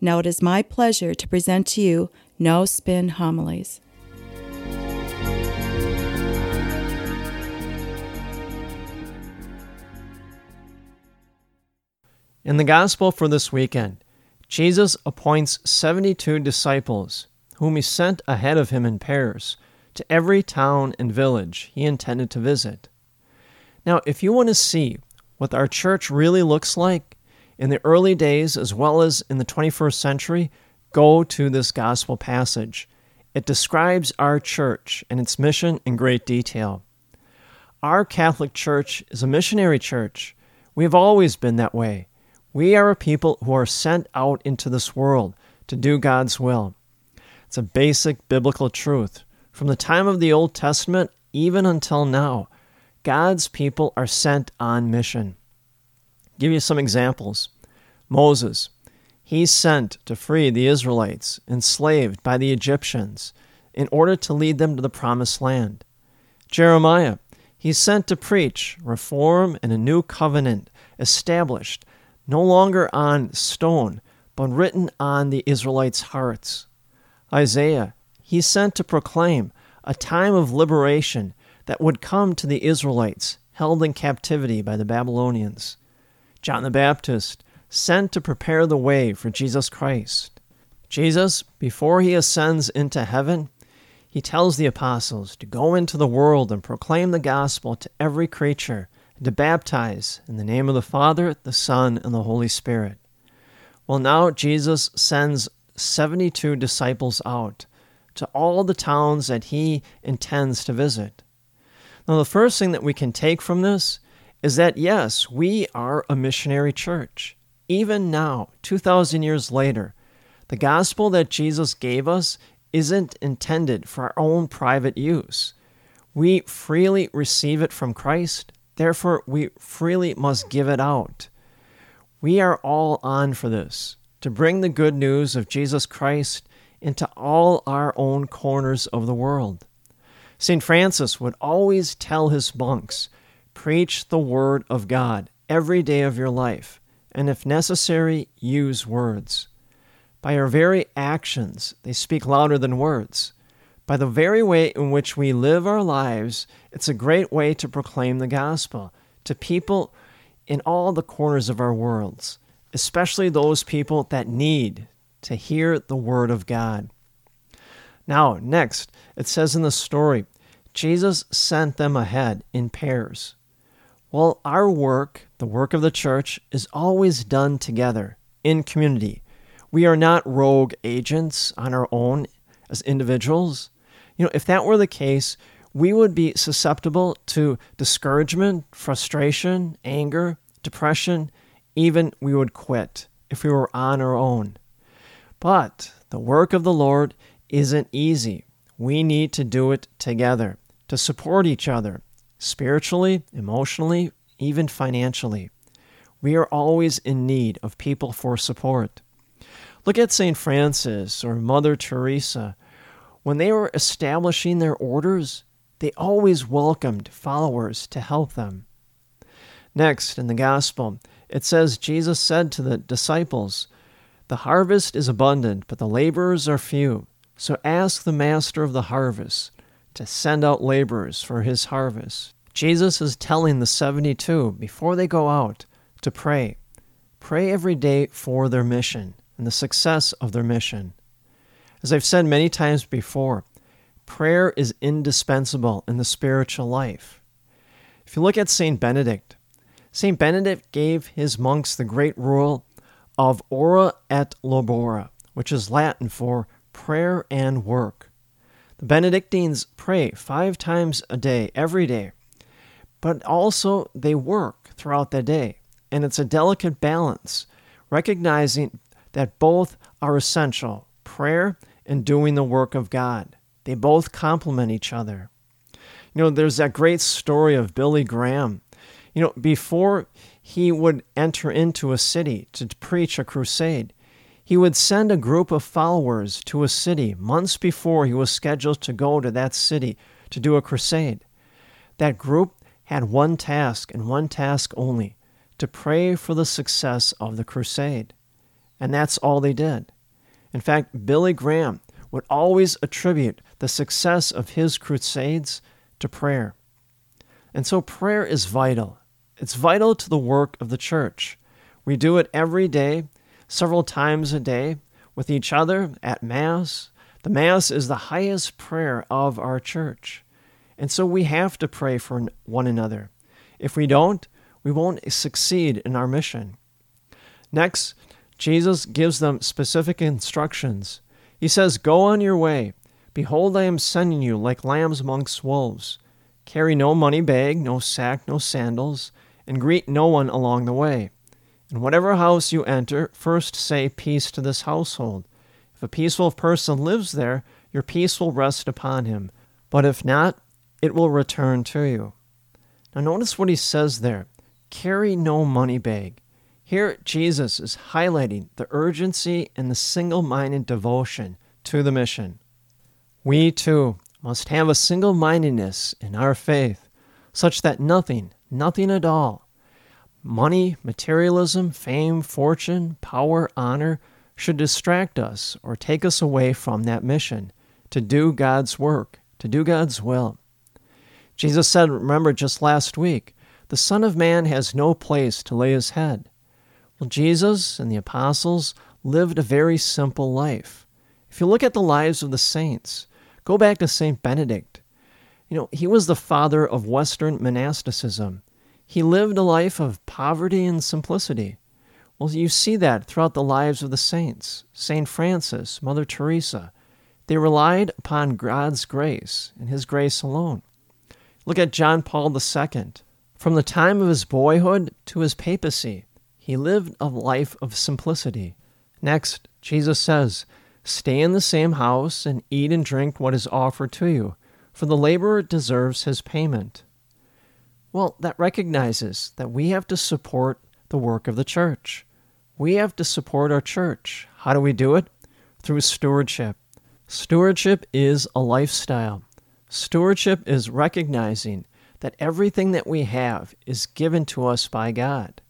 Now it is my pleasure to present to you No Spin Homilies. In the Gospel for this weekend, Jesus appoints 72 disciples, whom he sent ahead of him in pairs, to every town and village he intended to visit. Now, if you want to see what our church really looks like in the early days as well as in the 21st century, go to this gospel passage. It describes our church and its mission in great detail. Our Catholic Church is a missionary church. We have always been that way. We are a people who are sent out into this world to do God's will. It's a basic biblical truth. From the time of the Old Testament even until now, God's people are sent on mission. Give you some examples. Moses, he's sent to free the Israelites enslaved by the Egyptians in order to lead them to the promised land. Jeremiah, he's sent to preach reform and a new covenant established no longer on stone, but written on the Israelites' hearts. Isaiah, he's sent to proclaim a time of liberation that would come to the Israelites held in captivity by the Babylonians. John the Baptist, sent to prepare the way for Jesus Christ. Jesus, before he ascends into heaven, he tells the apostles to go into the world and proclaim the gospel to every creature, and to baptize in the name of the Father, the Son, and the Holy Spirit. Well, now Jesus sends 72 disciples out to all the towns that he intends to visit. Now, the first thing that we can take from this is that, yes, we are a missionary church. Even now, 2,000 years later, the gospel that Jesus gave us isn't intended for our own private use. We freely receive it from Christ, therefore we freely must give it out. We are all on for this, to bring the good news of Jesus Christ into all our own corners of the world. Saint Francis would always tell his monks, preach the Word of God every day of your life, and if necessary, use words. By our very actions, they speak louder than words. By the very way in which we live our lives, it's a great way to proclaim the gospel to people in all the corners of our worlds, especially those people that need to hear the Word of God. Now, next, it says in the story, Jesus sent them ahead in pairs. Well, our work, the work of the church, is always done together, in community. We are not rogue agents on our own as individuals. You know, if that were the case, we would be susceptible to discouragement, frustration, anger, depression. Even we would quit if we were on our own. But the work of the Lord isn't easy. We need to do it together, to support each other, spiritually, emotionally, even financially. We are always in need of people for support. Look at St. Francis or Mother Teresa. When they were establishing their orders, they always welcomed followers to help them. Next, in the Gospel, it says, Jesus said to the disciples, "The harvest is abundant, but the laborers are few. So ask the master of the harvest to send out laborers for his harvest." Jesus is telling the 72 before they go out to pray. Pray every day for their mission and the success of their mission. As I've said many times before, prayer is indispensable in the spiritual life. If you look at St. Benedict, St. Benedict gave his monks the great rule of ora et labora, which is Latin for prayer and work. The Benedictines pray 5 times a day, every day, but also they work throughout the day, and it's a delicate balance, recognizing that both are essential, prayer and doing the work of God. They both complement each other. You know, there's that great story of Billy Graham. You know, before he would enter into a city to preach a crusade, he would send a group of followers to a city months before he was scheduled to go to that city to do a crusade. That group had one task and one task only, to pray for the success of the crusade. And that's all they did. In fact, Billy Graham would always attribute the success of his crusades to prayer. And so prayer is vital. It's vital to the work of the church. We do it every day, several times a day, with each other at Mass. The Mass is the highest prayer of our church. And so we have to pray for one another. If we don't, we won't succeed in our mission. Next, Jesus gives them specific instructions. He says, "Go on your way. Behold, I am sending you like lambs amongst wolves. Carry no money bag, no sack, no sandals, and greet no one along the way. In whatever house you enter, first say peace to this household. If a peaceful person lives there, your peace will rest upon him. But if not, it will return to you." Now notice what he says there. Carry no money bag. Here, Jesus is highlighting the urgency and the single-minded devotion to the mission. We, too, must have a single-mindedness in our faith, such that nothing, nothing at all, money, materialism, fame, fortune, power, honor, should distract us or take us away from that mission to do God's work, to do God's will. Jesus said, remember just last week, the Son of Man has no place to lay his head. Well, Jesus and the apostles lived a very simple life. If you look at the lives of the saints, go back to St. Benedict. You know, he was the father of Western monasticism. He lived a life of poverty and simplicity. Well, you see that throughout the lives of the saints. Saint Francis, Mother Teresa, they relied upon God's grace and his grace alone. Look at John Paul II. From the time of his boyhood to his papacy, he lived a life of simplicity. Next, Jesus says, "Stay in the same house and eat and drink what is offered to you, for the laborer deserves his payment." Well, that recognizes that we have to support the work of the church. We have to support our church. How do we do it? Through stewardship. Stewardship is a lifestyle. Stewardship is recognizing that everything that we have is given to us by God.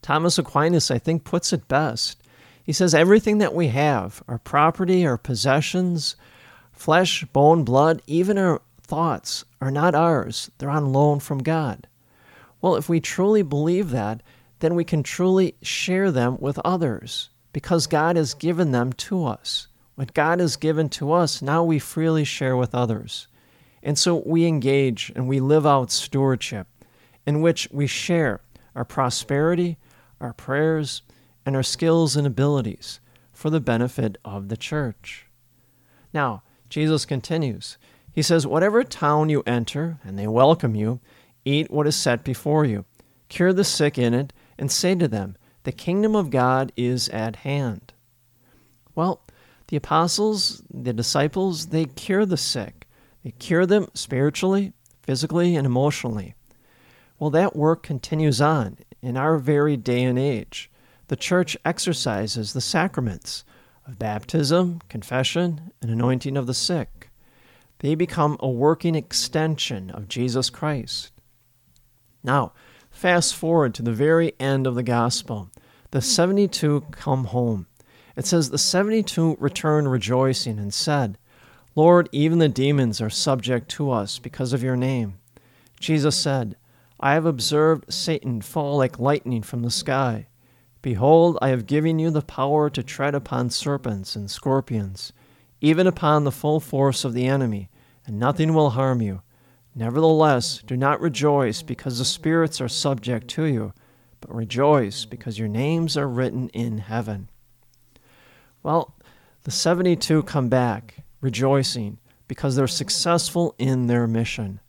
Thomas Aquinas, I think, puts it best. He says everything that we have, our property, our possessions, flesh, bone, blood, even our thoughts are not ours. They're on loan from God. Well, if we truly believe that, then we can truly share them with others because God has given them to us. What God has given to us, now we freely share with others. And so we engage and we live out stewardship in which we share our prosperity, our prayers, and our skills and abilities for the benefit of the church. Now, Jesus continues. He says, "Whatever town you enter, and they welcome you, eat what is set before you. Cure the sick in it, and say to them, 'The kingdom of God is at hand.'" Well, the apostles, the disciples, they cure the sick. They cure them spiritually, physically, and emotionally. Well, that work continues on in our very day and age. The Church exercises the sacraments of baptism, confession, and anointing of the sick. They become a working extension of Jesus Christ. Now, fast forward to the very end of the Gospel. The 72 come home. It says, "The 72 returned rejoicing and said, 'Lord, even the demons are subject to us because of your name.' Jesus said, 'I have observed Satan fall like lightning from the sky. Behold, I have given you the power to tread upon serpents and scorpions, even upon the full force of the enemy, and nothing will harm you. Nevertheless, do not rejoice because the spirits are subject to you, but rejoice because your names are written in heaven.'" Well, the 72 come back rejoicing because they're successful in their mission.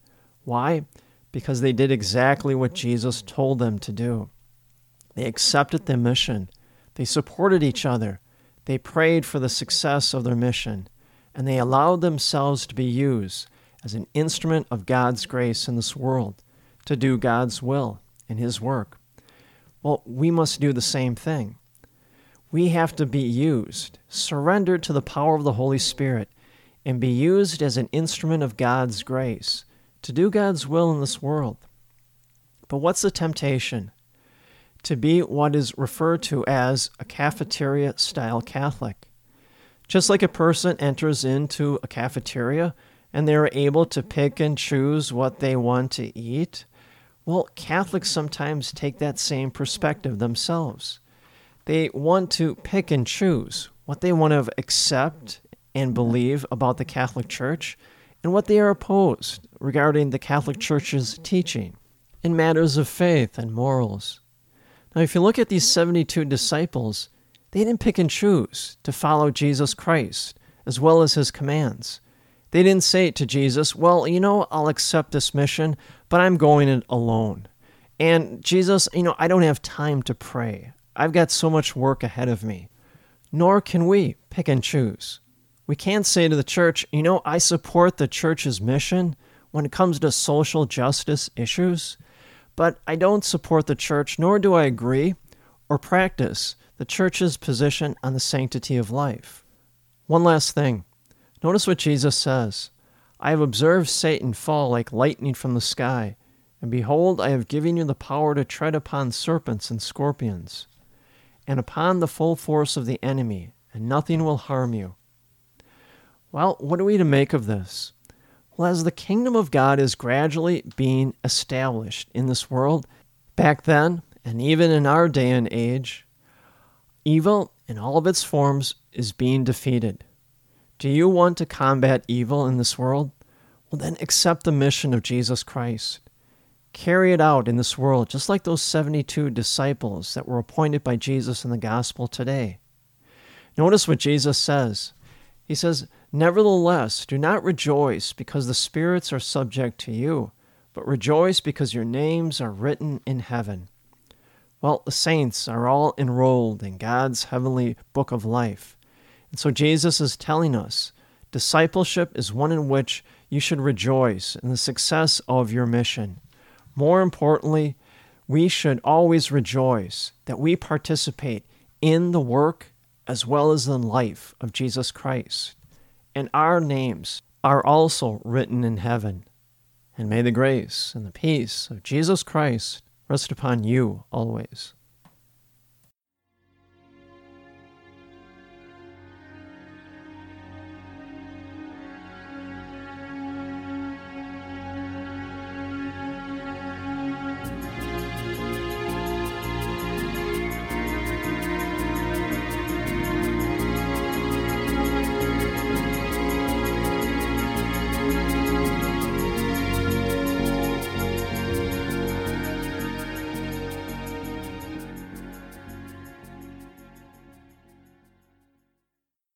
Why? Because they did exactly what Jesus told them to do. They accepted the mission. They supported each other. They prayed for the success of their mission, and they allowed themselves to be used as an instrument of God's grace in this world, to do God's will and His work. Well, we must do the same thing. We have to be used, surrendered to the power of the Holy Spirit, and be used as an instrument of God's grace to do God's will in this world. But what's the temptation? To be what is referred to as a cafeteria-style Catholic. Just like a person enters into a cafeteria and they are able to pick and choose what they want to eat, well, Catholics sometimes take that same perspective themselves. They want to pick and choose what they want to accept and believe about the Catholic Church and what they are opposed regarding the Catholic Church's teaching in matters of faith and morals. Now, if you look at these 72 disciples, they didn't pick and choose to follow Jesus Christ as well as His commands. They didn't say to Jesus, well, you know, I'll accept this mission, but I'm going it alone. And Jesus, you know, I don't have time to pray. I've got so much work ahead of me. Nor can we pick and choose. We can't say to the church, you know, I support the church's mission when it comes to social justice issues, but I don't support the church, nor do I agree or practice the church's position on the sanctity of life. One last thing. Notice what Jesus says. I have observed Satan fall like lightning from the sky, and behold, I have given you the power to tread upon serpents and scorpions, and upon the full force of the enemy, and nothing will harm you. Well, what are we to make of this? Well, as the kingdom of God is gradually being established in this world, back then, and even in our day and age, evil in all of its forms is being defeated. Do you want to combat evil in this world? Well, then accept the mission of Jesus Christ. Carry it out in this world, just like those 72 disciples that were appointed by Jesus in the gospel today. Notice what Jesus says. He says, nevertheless, do not rejoice because the spirits are subject to you, but rejoice because your names are written in heaven. Well, the saints are all enrolled in God's heavenly book of life. And so Jesus is telling us, discipleship is one in which you should rejoice in the success of your mission. More importantly, we should always rejoice that we participate in the work as well as the life of Jesus Christ. And our names are also written in heaven. And may the grace and the peace of Jesus Christ rest upon you always.